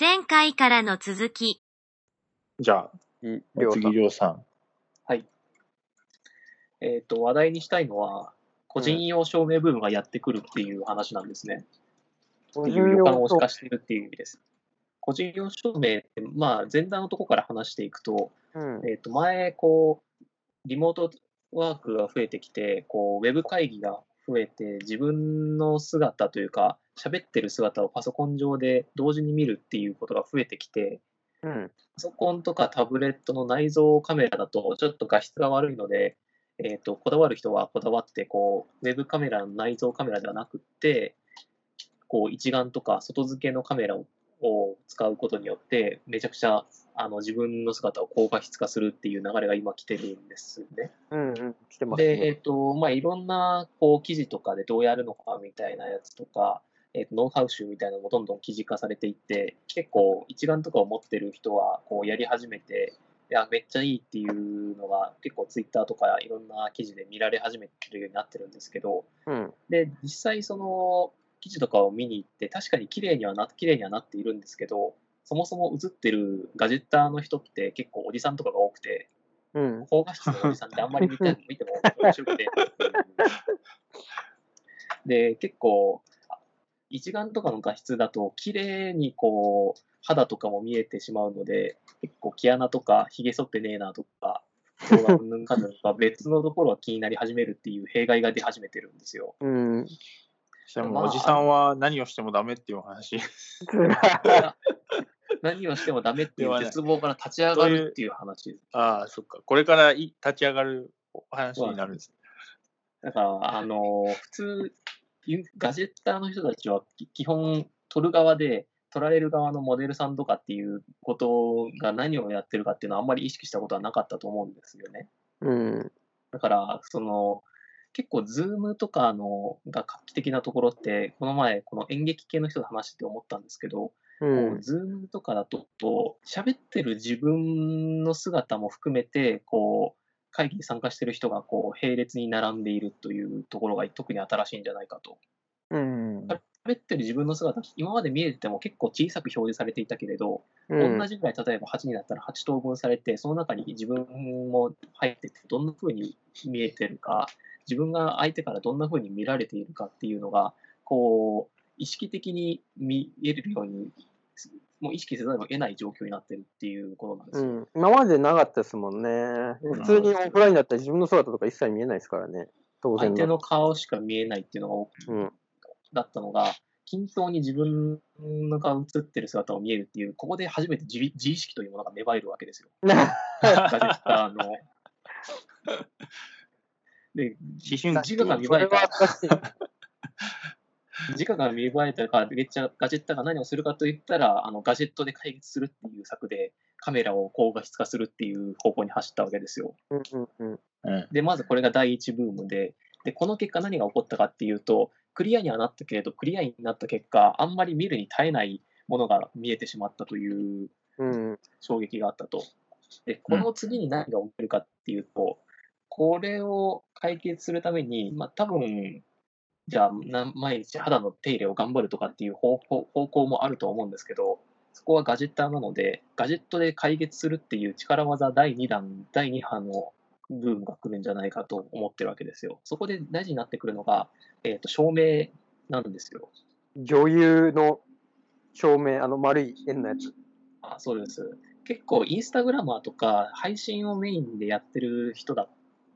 前回からの続き。じゃあ、次、りょうさん。はい。話題にしたいのは、個人用証明ブームがやってくるっていう話なんですね。っていう予感を推し化しているっていう意味です。個人用証明って、まあ、前段のところから話していくと、前、リモートワークが増えてきて、ウェブ会議が増えて、自分の姿というか、喋ってる姿をパソコン上で同時に見るっていうことが増えてきて、パソコンとかタブレットの内蔵カメラだとちょっと画質が悪いので、こだわる人はこだわってウェブカメラの内蔵カメラではなくって一眼とか外付けのカメラを使うことによってめちゃくちゃ自分の姿を高画質化するっていう流れが今来てるんですね。来てますね。で、いろんな記事とかでどうやるのかみたいなやつとか、ノウハウ集みたいなのもどんどん記事化されていって、結構一眼とかを持ってる人はやり始めて、いやめっちゃいいっていうのが結構ツイッターとかいろんな記事で見られ始めてるようになってるんですけど、で実際その記事とかを見に行って確かに綺麗にはなっているんですけど、そもそも写ってるガジェッターの人って結構おじさんとかが多くて、高画質のおじさんってあんまり見ても面白くて、で結構一眼とかの画質だと綺麗に肌とかも見えてしまうので、結構毛穴とかひげ剃ってねえなとか別のところが気になり始めるっていう弊害が出始めてるんですよ。でもおじさんは何をしてもダメっていう話。何をしてもダメっていう絶望から立ち上がるっていう話です。ああ、そっか。これから立ち上がる話になるんです。だから普通ガジェッターの人たちは基本撮る側で撮られる側のモデルさんとかっていうことが何をやってるかっていうのはあんまり意識したことはなかったと思うんですよね。だから結構ズームとかが画期的なところってこの前この演劇系の人と話して思ったんですけど、ズームとかだと喋ってる自分の姿も含めて会議に参加している人が並列に並んでいるというところが特に新しいんじゃないかと。喋ってる自分の姿、今まで見えてても結構小さく表示されていたけれど、同じぐらい例えば8になったら8等分されて、その中に自分も入っててどんな風に見えてるか、自分が相手からどんな風に見られているかっていうのが意識的に見えるようにもう意識せざるを得ない状況になってるっていうことなんですよ。今までなかったですもんね。普通にオフラインだったら自分の姿とか一切見えないですからね。当然相手の顔しか見えないっていうのが多く、だったのが均等に自分の顔映ってる姿を見えるっていう、ここで初めて 自意識というものが芽生えるわけですよ。で自我が芽生えた。自我が芽生えたからガジェッタが何をするかといったらガジェットで解決するっていう策でカメラを高画質化するっていう方向に走ったわけですよ。でまずこれが第一ブームで、この結果何が起こったかっていうと、クリアになった結果あんまり見るに耐えないものが見えてしまったという衝撃があったと。でこの次に何が起きるかっていうと、これを解決するために多分じゃあ毎日肌の手入れを頑張るとかっていう方向もあると思うんですけど、そこはガジェッターなのでガジェットで解決するっていう力技第2波のブームが来るんじゃないかと思ってるわけですよ。そこで大事になってくるのが、照明なんですよ。女優の照明、丸い円のやつ。あ、そうです。結構インスタグラマーとか配信をメインでやってる人だ、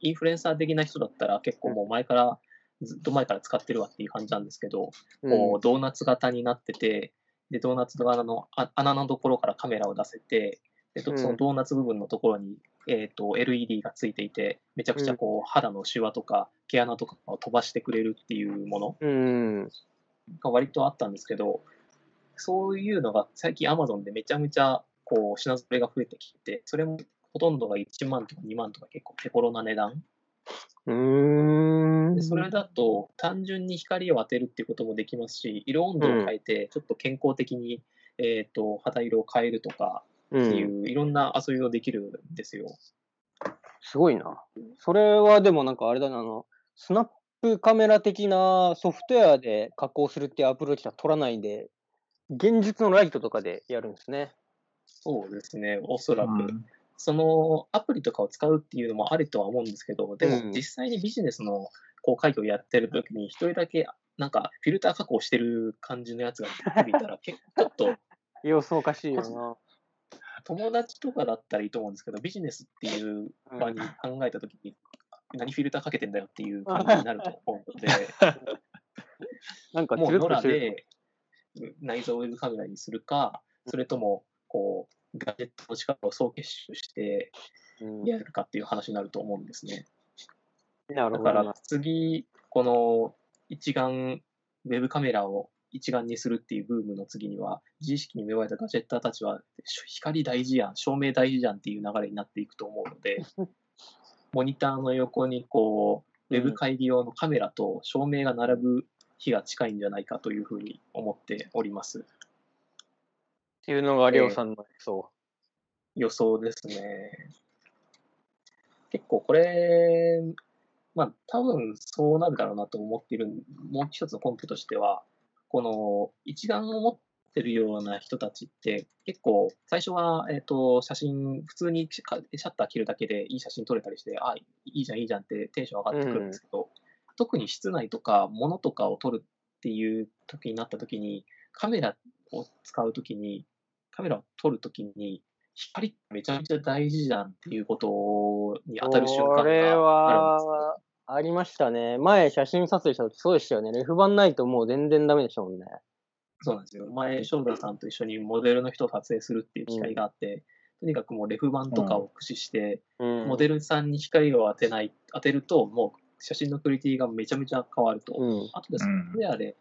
インフルエンサー的な人だったら結構もうずっと前から使ってるわっていう感じなんですけど、ドーナツ型になってて、でドーナツ側の穴のところからカメラを出せて、そのドーナツ部分のところに、LED がついていて、めちゃくちゃ肌のシワとか毛穴とかを飛ばしてくれるっていうものが割とあったんですけど、そういうのが最近 Amazon でめちゃめちゃ品ぞれが増えてきて、それもほとんどが1万とか2万とか結構手頃な値段。でそれだと単純に光を当てるっていうこともできますし、色温度を変えてちょっと健康的に、肌色を変えるとかっていう、いろんな遊びをできるんですよ。すごいな。それはでもなんかあれだな、スナップカメラ的なソフトウェアで加工するっていうアプローチは取らないで現実のライトとかでやるんですね。そうですね、おそらく、うん、そのアプリとかを使うっていうのもあるとは思うんですけど、でも実際にビジネスのこう会議をやってる時に一人だけなんかフィルター加工してる感じのやつがいたら結構ちょっと様子おかしいよな。友達とかだったらいいと思うんですけど、ビジネスっていう場に考えた時に何フィルターかけてんだよっていう感じになると思うのでなんかもうノラで内蔵ウェブカメラにするか、それともこうガジェットの力を総結集してやるかっていう話になると思うんですね。なるほど。だから次この一眼ウェブカメラを一眼にするっていうブームの次には、自意識に芽生えたガジェッターたちは光大事やん、照明大事じゃんっていう流れになっていくと思うのでモニターの横にこうウェブ会議用のカメラと照明が並ぶ日が近いんじゃないかというふうに思っております。っていうのがリョウさんの予想。予想ですね。結構これ、まあ多分そうなるだろうなと思っている、もう一つの根拠としては、この一眼を持ってるような人たちって結構最初は、写真普通にシャッター切るだけでいい写真撮れたりして、あ、いいじゃんいいじゃんってテンション上がってくるんですけど、うん、特に室内とか物とかを撮るっていう時になった時に、カメラを使う時に、カメラを撮る時に光ってめちゃめちゃ大事じゃんっていうことに当たる瞬間があるんですよ。これはありましたね。前写真撮影した時そうでしたよね。レフ板ないともう全然ダメでしたもんね。そうなんですよ。前正村さんと一緒にモデルの人を撮影するっていう機会があって、うん、とにかくもうレフ板とかを駆使して、うん、モデルさんに光を当てるともう写真のクオリティがめちゃめちゃ変わると、うん、あとでソフトウェアで、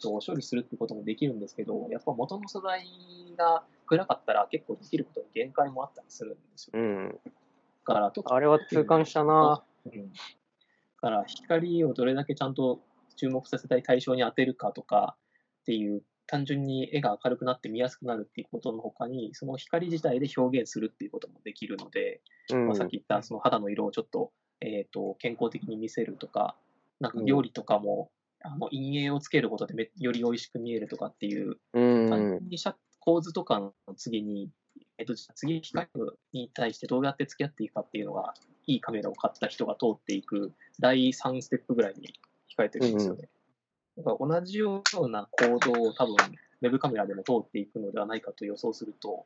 処理するってこともできるんですけど、やっぱ元の素材が暗かったら結構できることに限界もあったりするんですよ、うん、だからあれは痛感したな。うん、だから光をどれだけちゃんと注目させたい対象に当てるかとかっていう、単純に絵が明るくなって見やすくなるっていうことのほかに、その光自体で表現するっていうこともできるので、うんまあ、さっき言ったその肌の色をちょっと、健康的に見せるとか、なんか料理とかも、うん、陰影をつけることでより美味しく見えるとかっていう、うん、単に構図とかの次に、次光に対してどうやって付き合っていくかっていうのが、いいカメラを買った人が通っていく第3ステップぐらいに控えてるんですよね。うん、だから同じような行動を多分ウェブカメラでも通っていくのではないかと予想すると、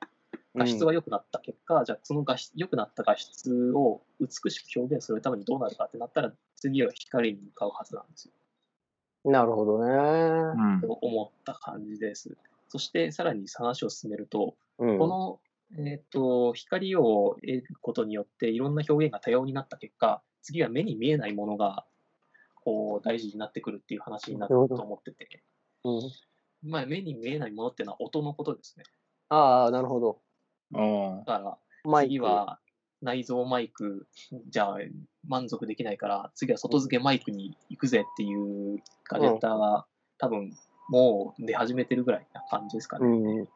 画質が良くなった結果、うん、じゃあその良くなった画質を美しく表現するためにどうなるかってなったら、次は光に向かうはずなんですよ。なるほどね。と思った感じです。うん、そしてさらに話を進めると、うん、この光を得ることによっていろんな表現が多様になった結果、次は目に見えないものがこう大事になってくるっていう話になると思ってて、うん、まあ目に見えないものっていうのは音のことですね。ああ、なるほど。だから次は内蔵マイクじゃ満足できないから、次は外付けマイクに行くぜっていうガジェッターが多分もう出始めてるぐらいな感じですかね。うん、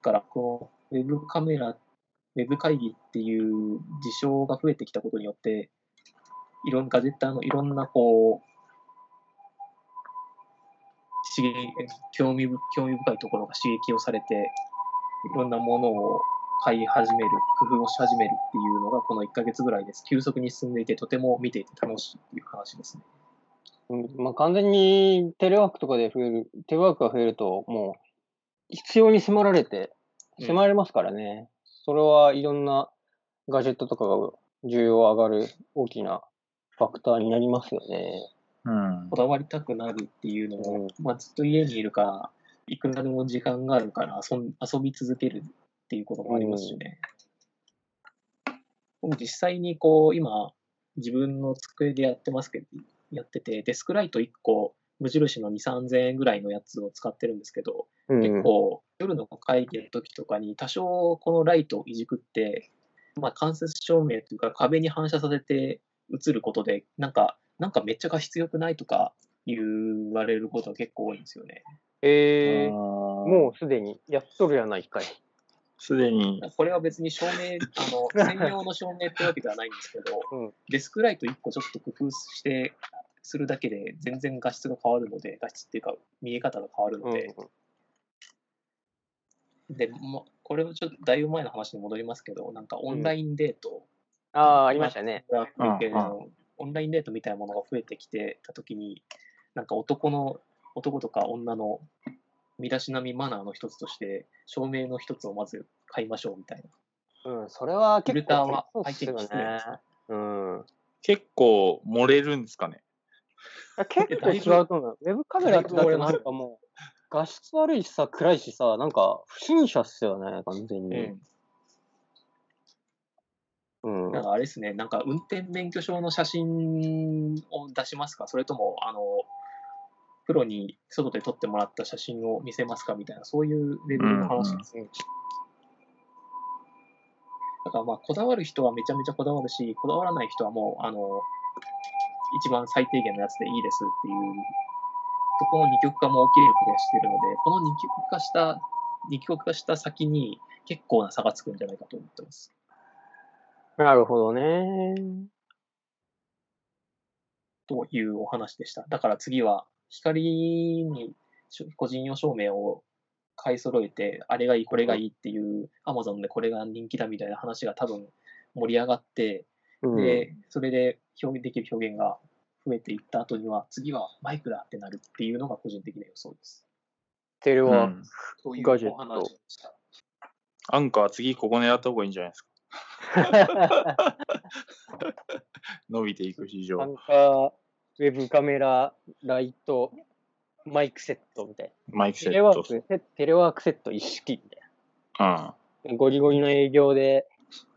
からこうウェブカメラ、ウェブ会議っていう事象が増えてきたことによって、いろんなガジェッターのいろんなこう興味深いところが刺激をされて、いろんなものを買い始める、工夫をし始めるっていうのがこの1ヶ月ぐらいです。急速に進んでいて、とても見ていて楽しいっていう話ですね。うん、まあ完全にテレワークとかでテレワークが増えるともう。必要に迫られますからね、うん。それはいろんなガジェットとかが需要が上がる大きなファクターになりますよね。うん、こだわりたくなるっていうのも、うんまあ、ずっと家にいるから、いくらでも時間があるから遊び続けるっていうこともありますしね。うん、実際にこう、今、自分の机でやってて、デスクライト1個、無印の2,000〜3,000円ぐらいのやつを使ってるんですけど、うん、結構夜の会議の時とかに多少このライトをいじくって、まあ、間接照明というか壁に反射させて映ることでなんかめっちゃ画質良くないとか言われることが結構多いんですよね。もうすでにやっとるやないかい。すでにこれは別に照明専用の照明ってわけではないんですけど、うん、デスクライト1個ちょっと工夫してするだけで全然画質が変わるので、画質っていうか見え方が変わるので、でもこれをちょっとだいぶ前の話に戻りますけど、なんかオンラインデート、ありましたね。オンラインデートみたいなものが増えてきてた時に、なんか男とか女の身だしなみマナーの一つとして照明の一つをまず買いましょうみたいな。うん、それは結構フィルターは相手にしてるんですね。うん。結構漏れるんですかね。結構違うと思う。ウェブカメラってなんかもう画質悪いしさ、暗いしさ、なんか不審者っすよね、完全に。うん、なんかあれですね、なんか運転免許証の写真を出しますか、それともプロに外で撮ってもらった写真を見せますかみたいな、そういうレベルの話ですね。だからまあこだわる人はめちゃめちゃこだわるし、こだわらない人はもう一番最低限のやつでいいですっていう、そこの二極化も起きる気がしているので、この二極化した先に結構な差がつくんじゃないかと思ってます。なるほどね。というお話でした。だから次は光に個人用照明を買い揃えて、あれがいいこれがいいっていう、Amazon でこれが人気だみたいな話が多分盛り上がって、でそれで表現できる表現が増えていった後には、次はマイクだってなるっていうのが個人的な予想です。テレワーク、そういうお話でした。アンカー次ここ狙った方がいいんじゃないですか。伸びていく市場。アンカー、ウェブカメラ、ライト、マイクセットみたいな。マイクセット。テレワークセット一式みたいな。うん。ゴリゴリの営業で、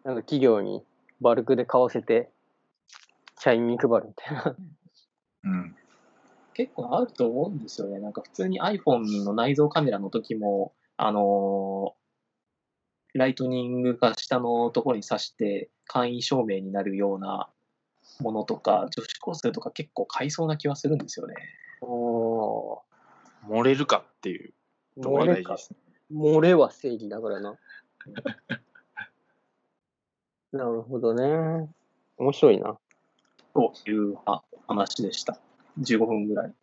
なんか企業にバルクで買わせて、社員に配るみたいな。うん。結構あると思うんですよね。なんか普通に iPhone の内蔵カメラの時も、ライトニングが下のところに挿して簡易照明になるようなものとか、女子高生とか結構買いそうな気はするんですよね。おー。漏れるかっていうところが大事ですね。漏れは正義だからな。なるほどね。面白いな。という話でした。15分ぐらい。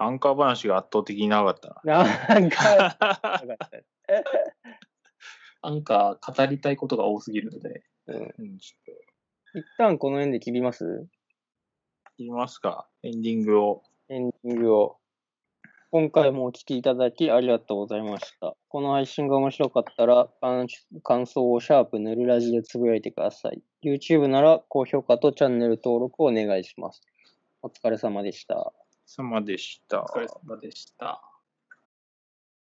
アンカー話が圧倒的に長かったな。アンカー語りたいことが多すぎるので、一旦この辺で切りますか。エンディングを今回もお聞きいただきありがとうございました。この配信が面白かったら感想を#ぬるラジでつぶやいてください。 YouTube なら高評価とチャンネル登録をお願いします。お疲れ様でした。お疲れ様でした。